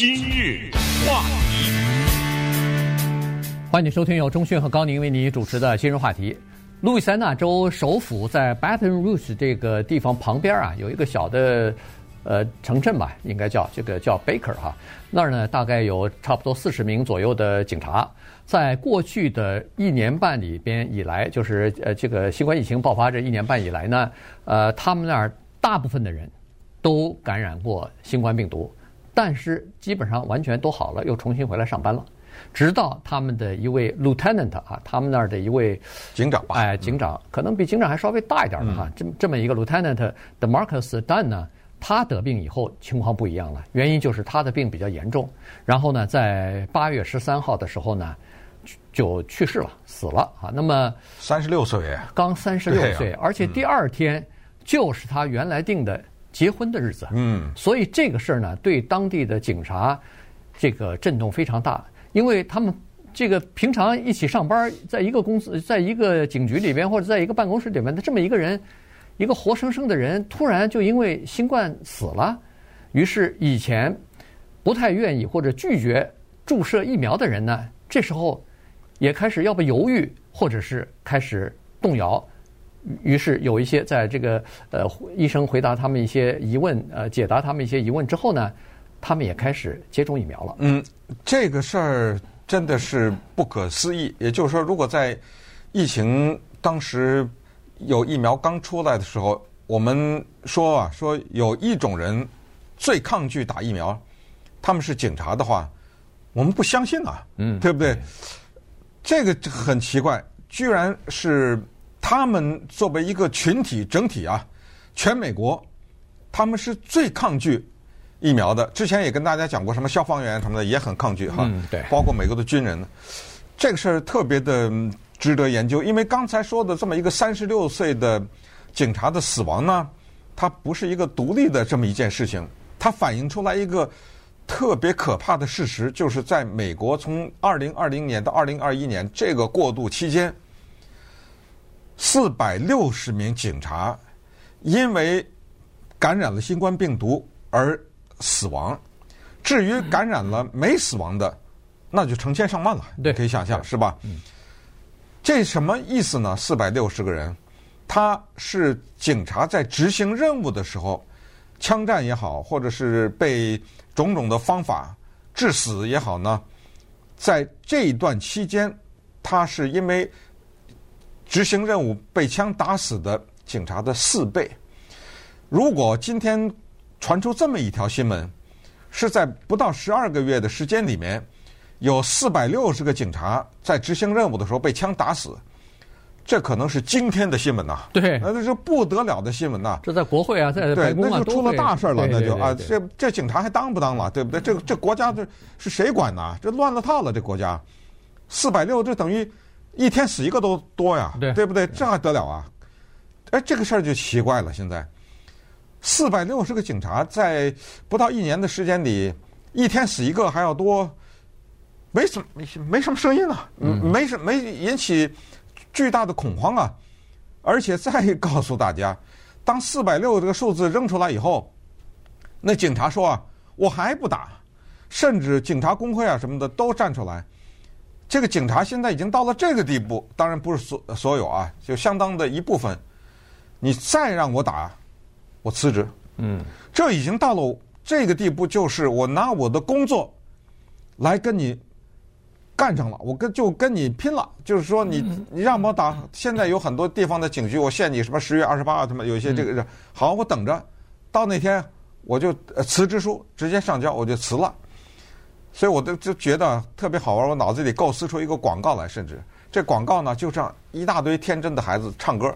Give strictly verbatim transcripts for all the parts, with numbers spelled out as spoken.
今日话题，欢迎收听由钟迅和高宁为你主持的今日话题。路易斯安那州首府在 Baton Rouge 这个地方旁边啊，有一个小的呃城镇吧，应该叫这个叫 Baker 哈、啊。那儿呢，大概有差不多四十名左右的警察，在过去的一年半里边以来，就是呃这个新冠疫情爆发这一年半以来呢，呃，他们那儿大部分的人都感染过新冠病毒，但是基本上完全都好了，又重新回来上班了。直到他们的一位 lieutenant 啊，他们那儿的一位警长吧，哎，警长可能比警长还稍微大一点的哈。这、嗯、这么一个 lieutenant DeMarcus Dunn 呢，他得病以后情况不一样了，原因就是他的病比较严重。然后呢，在八月十三号的时候呢，就去世了，死了啊。那么三十六岁，刚三十六岁、啊，而且第二天就是他原来定的结婚的日子，嗯，所以这个事儿呢，对当地的警察这个震动非常大，因为他们这个平常一起上班，在一个公司，在一个警局里边或者在一个办公室里面的这么一个人，一个活生生的人，突然就因为新冠死了，于是以前不太愿意或者拒绝注射疫苗的人呢，这时候也开始要不犹豫，或者是开始动摇。于是有一些在这个呃医生回答他们一些疑问，呃解答他们一些疑问之后呢，他们也开始接种疫苗了。嗯，这个事儿真的是不可思议。也就是说，如果在疫情当时有疫苗刚出来的时候，我们说啊说有一种人最抗拒打疫苗，他们是警察的话，我们不相信啊，嗯，对不对？这个很奇怪，居然是。他们作为一个群体整体啊，全美国，他们是最抗拒疫苗的。之前也跟大家讲过，什么消防员什么的也很抗拒哈，嗯、对，包括美国的军人。这个事儿特别的值得研究，因为刚才说的这么一个三十六岁的警察的死亡呢，它不是一个独立的这么一件事情，它反映出来一个特别可怕的事实，就是在美国从二零二零年到二零二一年这个过渡期间。四百六十名警察因为感染了新冠病毒而死亡，至于感染了没死亡的，那就成千上万了。对，可以想象是吧？嗯，这什么意思呢？四百六十个人，他是警察在执行任务的时候，枪战也好，或者是被种种的方法致死也好呢，在这一段期间，他是因为。执行任务被枪打死的警察的四倍。如果今天传出这么一条新闻，是在不到十二个月的时间里面，有四百六十个警察在执行任务的时候被枪打死，这可能是惊天的新闻呐、啊！对，那这是不得了的新闻呐、啊！这在国会啊，在白宫啊，对，那就出了大事了，那就啊，这这警察还当不当了？对不对？这这国家这是谁管呢？这乱了套了，这国家四百六，这等于。一天死一个都多呀， 对, 对不对？这还得了啊？哎，这个事儿就奇怪了。现在四百六十个警察在不到一年的时间里，一天死一个还要多，没什么没什么声音啊，嗯、没什没引起巨大的恐慌啊。而且再告诉大家，当四百六这个数字扔出来以后，那警察说啊，我还不打，甚至警察工会啊什么的都站出来。这个警察现在已经到了这个地步，当然不是所所有啊，就相当的一部分。你再让我打，我辞职。嗯，这已经到了这个地步，就是我拿我的工作来跟你干上了，我跟就跟你拼了。就是说你，你你让我打，现在有很多地方的警局，我限你什么十月二十八，什么有些这个好，我等着，到那天我就辞职书直接上交，我就辞了。所以我都就觉得特别好玩，我脑子里构思出一个广告来，甚至这广告呢就让一大堆天真的孩子唱歌，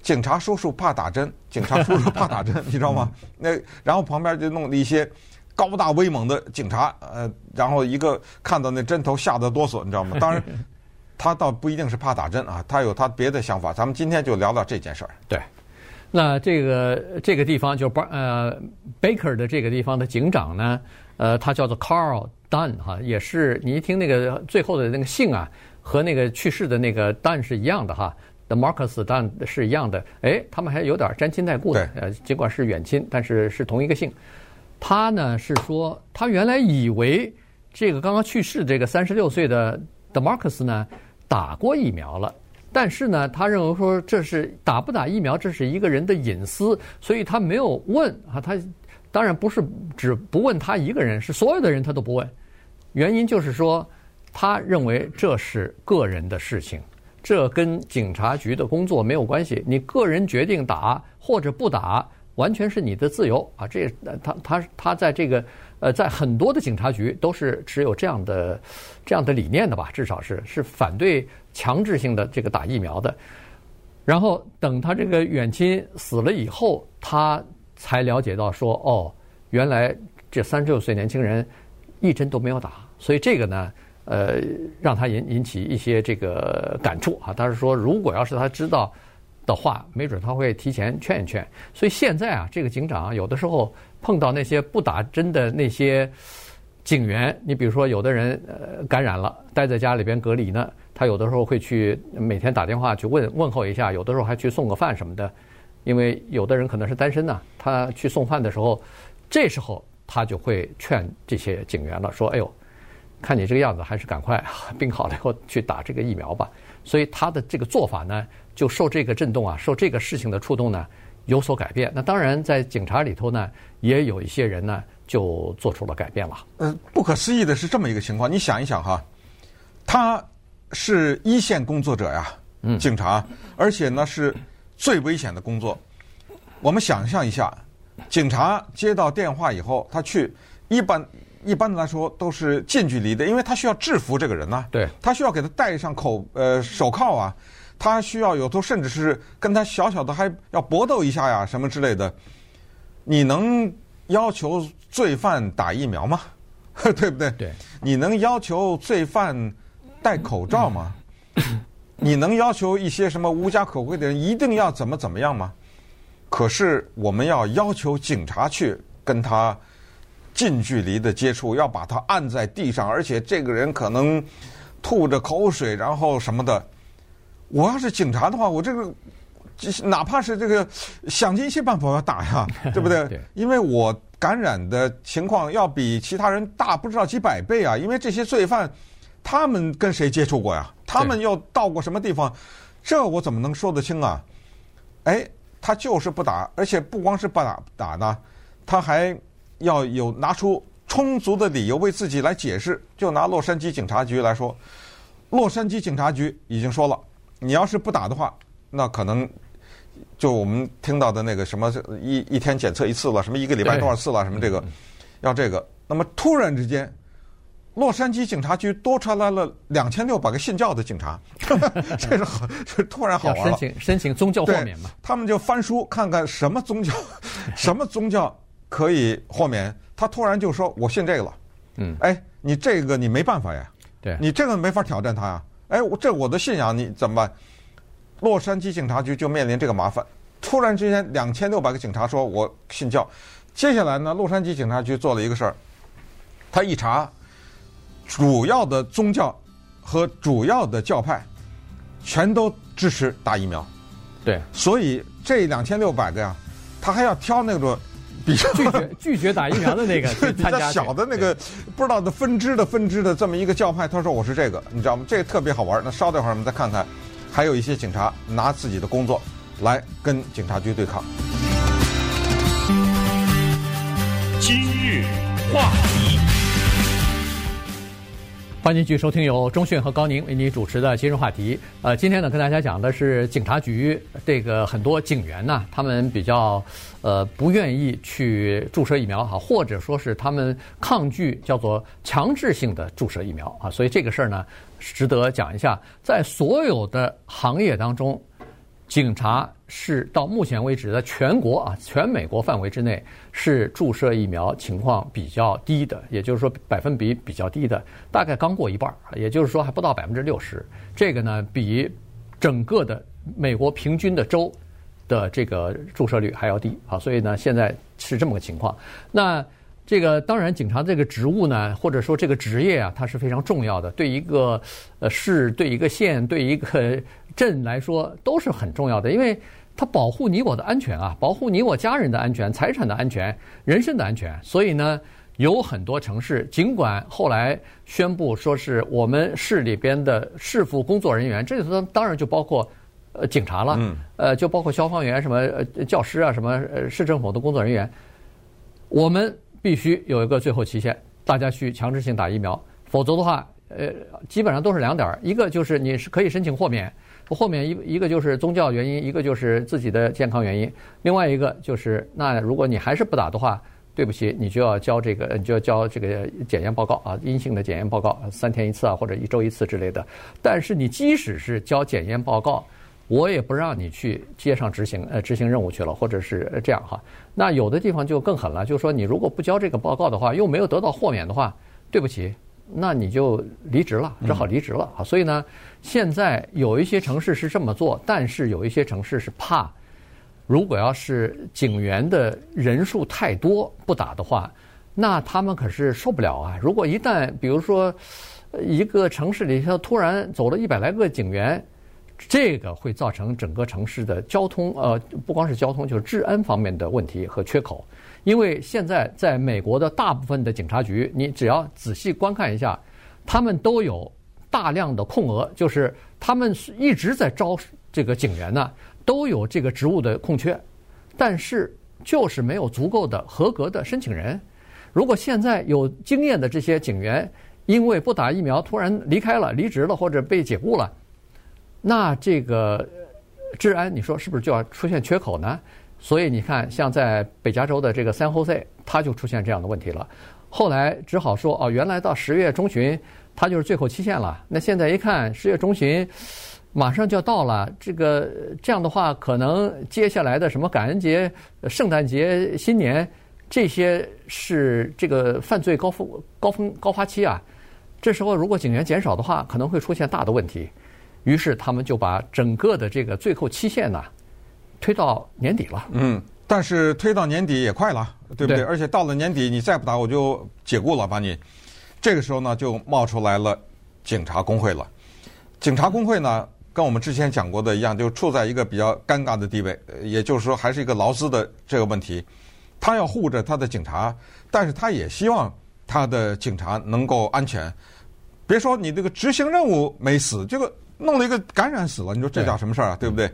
警察叔叔怕打针，警察叔叔怕打针，你知道吗？那然后旁边就弄了一些高大威猛的警察，呃，然后一个看到那针头吓得哆嗦，你知道吗？当然，他倒不一定是怕打针啊，他有他别的想法。咱们今天就聊聊这件事儿。对。那这个这个地方就呃 Baker 的这个地方的警长呢，呃，他叫做 Carl Dunn 哈，也是你一听那个最后的那个姓啊，和那个去世的那个 Dunn 是一样的哈 ，DeMarcus Dunn 是一样的，哎，他们还有点沾亲带故的，呃，尽管是远亲，但是是同一个姓。他呢是说，他原来以为这个刚刚去世这个三十六岁的 DeMarcus 呢打过疫苗了，但是呢，他认为说这是打不打疫苗，这是一个人的隐私，所以他没有问啊。他当然不是只不问他一个人，是所有的人他都不问。原因就是说，他认为这是个人的事情，这跟警察局的工作没有关系。你个人决定打或者不打，完全是你的自由啊。这他他他在这个呃，在很多的警察局都是持有这样的这样的理念的吧，至少是是反对强制性的这个打疫苗的。然后等他这个远亲死了以后，他才了解到说，哦，原来这三十六岁年轻人一针都没有打，所以这个呢，呃，让他引引起一些这个感触啊。他是说，如果要是他知道的话，没准他会提前劝一劝。所以现在啊，这个警长有的时候碰到那些不打针的那些警员，你比如说有的人呃感染了，待在家里边隔离呢，他有的时候会去每天打电话去问问候一下，有的时候还去送个饭什么的，因为有的人可能是单身呢、啊，他去送饭的时候，这时候他就会劝这些警员了，说：“哎呦，看你这个样子，还是赶快病好了以后去打这个疫苗吧。”所以他的这个做法呢，就受这个震动啊，受这个事情的触动呢，有所改变。那当然，在警察里头呢，也有一些人呢，就做出了改变了。呃，不可思议的是这么一个情况，你想一想哈，他是一线工作者呀，嗯，警察，而且呢是最危险的工作。我们想象一下。警察接到电话以后，他去一般一般的来说都是近距离的，因为他需要制服这个人呐、啊，对，他需要给他戴上口呃手铐啊，他需要有时候甚至是跟他小小的还要搏斗一下呀什么之类的。你能要求罪犯打疫苗吗？对不对？对。你能要求罪犯戴口罩吗？你能要求一些什么无家可归的人一定要怎么怎么样吗？可是我们要要求警察去跟他近距离的接触，要把他按在地上，而且这个人可能吐着口水，然后什么的。我要是警察的话，我这个哪怕是这个想尽一些办法要打呀，对不对？因为我感染的情况要比其他人大不知道几百倍啊！因为这些罪犯他们跟谁接触过呀？他们又到过什么地方？这我怎么能说得清啊？哎。他就是不打，而且不光是不打打呢，他还要有拿出充足的理由为自己来解释。就拿洛杉矶警察局来说，洛杉矶警察局已经说了，你要是不打的话，那可能就我们听到的那个什么一一天检测一次了，什么一个礼拜多少次了，什么这个要这个。那么突然之间，洛杉矶警察局多出来了两千六百个信教的警察，这是好，这突然好玩了。申请申请宗教豁免嘛？他们就翻书看看什么宗教，什么宗教可以豁免。他突然就说：“我信这个了。”嗯，哎，你这个你没办法呀，对，你这个没法挑战他呀。哎，我这我的信仰你怎么办？洛杉矶警察局就面临这个麻烦。突然之间，两千六百个警察说我信教。接下来呢，洛杉矶警察局做了一个事儿，他一查。主要的宗教和主要的教派全都支持打疫苗，对，所以这两千六百个呀，他还要挑那种比较拒绝拒绝打疫苗的那个比较小的那个不知道的分支的分支的这么一个教派，他说我是这个，你知道吗？这个特别好玩。那稍等会儿我们再看看，还有一些警察拿自己的工作来跟警察局对抗。今日话题。欢迎继续收听由钟讯和高宁为你主持的今日话题。呃，今天呢，跟大家讲的是警察局这个很多警员呢，他们比较呃不愿意去注射疫苗哈，或者说是他们抗拒叫做强制性的注射疫苗啊，所以这个事儿呢，值得讲一下。在所有的行业当中，警察是到目前为止的全国啊，全美国范围之内是注射疫苗情况比较低的，也就是说百分比比较低的，大概刚过一半，也就是说还不到百分之六十。这个呢，比整个的美国平均的州的这个注射率还要低啊，所以呢，现在是这么个情况。那这个当然，警察这个职务呢，或者说这个职业啊，它是非常重要的，对一个呃市、对一个县、对一个镇来说都是很重要的，因为它保护你我的安全啊，保护你我家人的安全、财产的安全、人身的安全。所以呢，有很多城市，尽管后来宣布说是我们市里边的市府工作人员，这当当然就包括呃警察了，呃就包括消防员、什么呃教师啊、什么呃市政府的工作人员，我们必须有一个最后期限，大家去强制性打疫苗，否则的话，呃基本上都是两点，一个就是你是可以申请豁免。后面一一个就是宗教原因，一个就是自己的健康原因，另外一个就是那如果你还是不打的话，对不起，你就要交这个，你就要交这个检验报告啊，阴性的检验报告，三天一次啊，或者一周一次之类的。但是你即使是交检验报告，我也不让你去街上执行呃执行任务去了，或者是这样哈。那有的地方就更狠了，就是说你如果不交这个报告的话，又没有得到豁免的话，对不起。那你就离职了，只好离职了啊！嗯、所以呢，现在有一些城市是这么做，但是有一些城市是怕，如果要是警员的人数太多不打的话，那他们可是受不了啊！如果一旦比如说一个城市里头突然走了一百来个警员，这个会造成整个城市的交通呃，不光是交通，就是治安方面的问题和缺口。因为现在在美国的大部分的警察局，你只要仔细观看一下，他们都有大量的空额，就是他们一直在招这个警员呢，都有这个职务的空缺，但是就是没有足够的合格的申请人。如果现在有经验的这些警员因为不打疫苗突然离开了、离职了或者被解雇了，那这个治安你说是不是就要出现缺口呢？所以你看，像在北加州的这个San Jose，它就出现这样的问题了。后来只好说，哦，原来到十月中旬，它就是最后期限了。那现在一看，十月中旬马上就要到了，这个这样的话，可能接下来的什么感恩节、圣诞节、新年，这些是这个犯罪高峰、高峰、高发期啊。这时候如果警员减少的话，可能会出现大的问题。于是他们就把整个的这个最后期限呢、啊，推到年底了，嗯，但是推到年底也快了，对不对？对，而且到了年底，你再不打我就解雇了，把你。这个时候呢，就冒出来了警察工会了。警察工会呢，跟我们之前讲过的一样，就处在一个比较尴尬的地位，也就是说，还是一个劳资的这个问题。他要护着他的警察，但是他也希望他的警察能够安全。别说你这个执行任务没死，这个弄了一个感染死了，你说这叫什么事儿啊？对不对？嗯，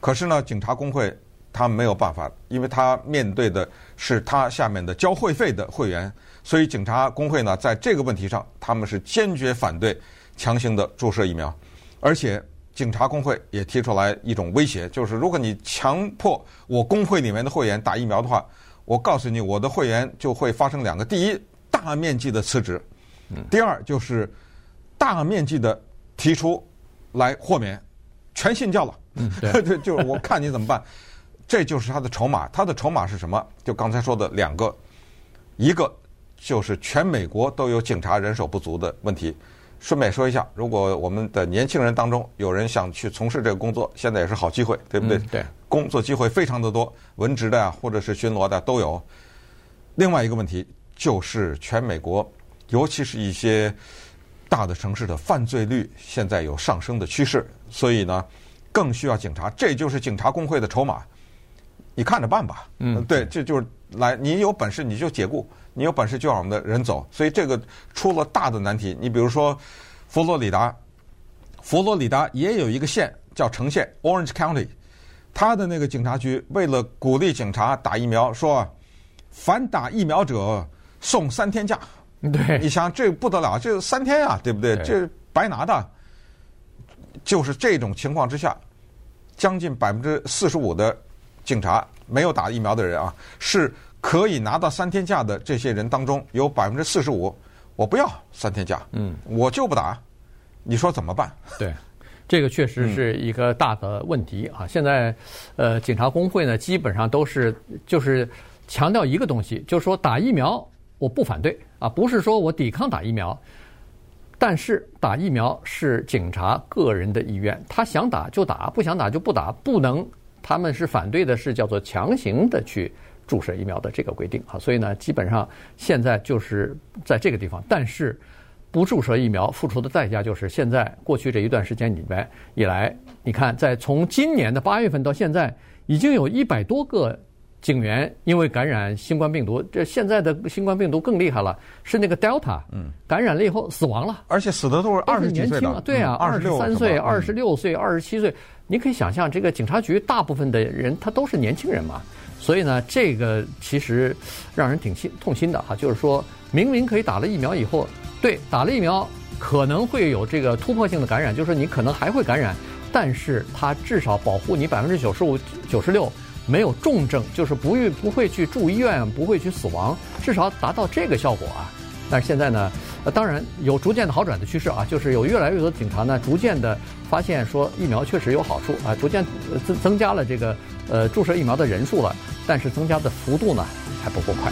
可是呢，警察工会他没有办法，因为他面对的是他下面的交会费的会员，所以警察工会呢，在这个问题上，他们是坚决反对强行的注射疫苗，而且警察工会也提出来一种威胁，就是如果你强迫我工会里面的会员打疫苗的话，我告诉你，我的会员就会发生两个：第一，大面积的辞职；第二，就是大面积的提出来豁免，全信教了。嗯，对，对，就是我看你怎么办，这就是他的筹码。他的筹码是什么？就刚才说的两个，一个就是全美国都有警察人手不足的问题。顺便说一下，如果我们的年轻人当中有人想去从事这个工作，现在也是好机会，对不对？嗯，对，工作机会非常的多，文职的啊，或者是巡逻的都有。另外一个问题就是全美国，尤其是一些大的城市的犯罪率现在有上升的趋势，所以呢，更需要警察，这就是警察工会的筹码，你看着办吧。嗯，对，这就是来，你有本事你就解雇，你有本事就让我们的人走。所以这个出了大的难题。你比如说，佛罗里达，佛罗里达也有一个县叫城县 Orange County， 他的那个警察局为了鼓励警察打疫苗，说凡打疫苗者送三天假。对，你想这不得了，这三天啊，对不对？对，这白拿的。就是这种情况之下，将近百分之四十五的警察没有打疫苗的人啊，是可以拿到三天假的。这些人当中有百分之四十五，我不要三天假，嗯，我就不打。你说怎么办？对，这个确实是一个大的问题啊。嗯，现在，呃，警察工会呢，基本上都是就是强调一个东西，就是说打疫苗我不反对啊，不是说我抵抗打疫苗。但是打疫苗是警察个人的意愿，他想打就打，不想打就不打，不能，他们是反对的是叫做强行的去注射疫苗的这个规定啊。所以呢，基本上现在就是在这个地方。但是不注射疫苗付出的代价就是现在过去这一段时间里面以来，你看在从今年的八月份到现在，已经有一百多个警员因为感染新冠病毒。这现在的新冠病毒更厉害了，是那个 Delta， 感染了以后死亡了，而且死的都是二十几岁的，对啊，二十三岁、二十六岁、二十七岁。你可以想象，这个警察局大部分的人他都是年轻人嘛，所以呢，这个其实让人挺心痛心的哈。就是说明明可以打了疫苗以后，对，打了疫苗可能会有这个突破性的感染，就是你可能还会感染，但是它至少保护你百分之九十五、九十六。没有重症，就是不遇不会去住医院，不会去死亡，至少达到这个效果啊。但是现在呢，呃、当然有逐渐的好转的趋势啊，就是有越来越多的警察呢，逐渐的发现说疫苗确实有好处啊，逐渐增增加了这个呃注射疫苗的人数了，但是增加的幅度呢还不够快。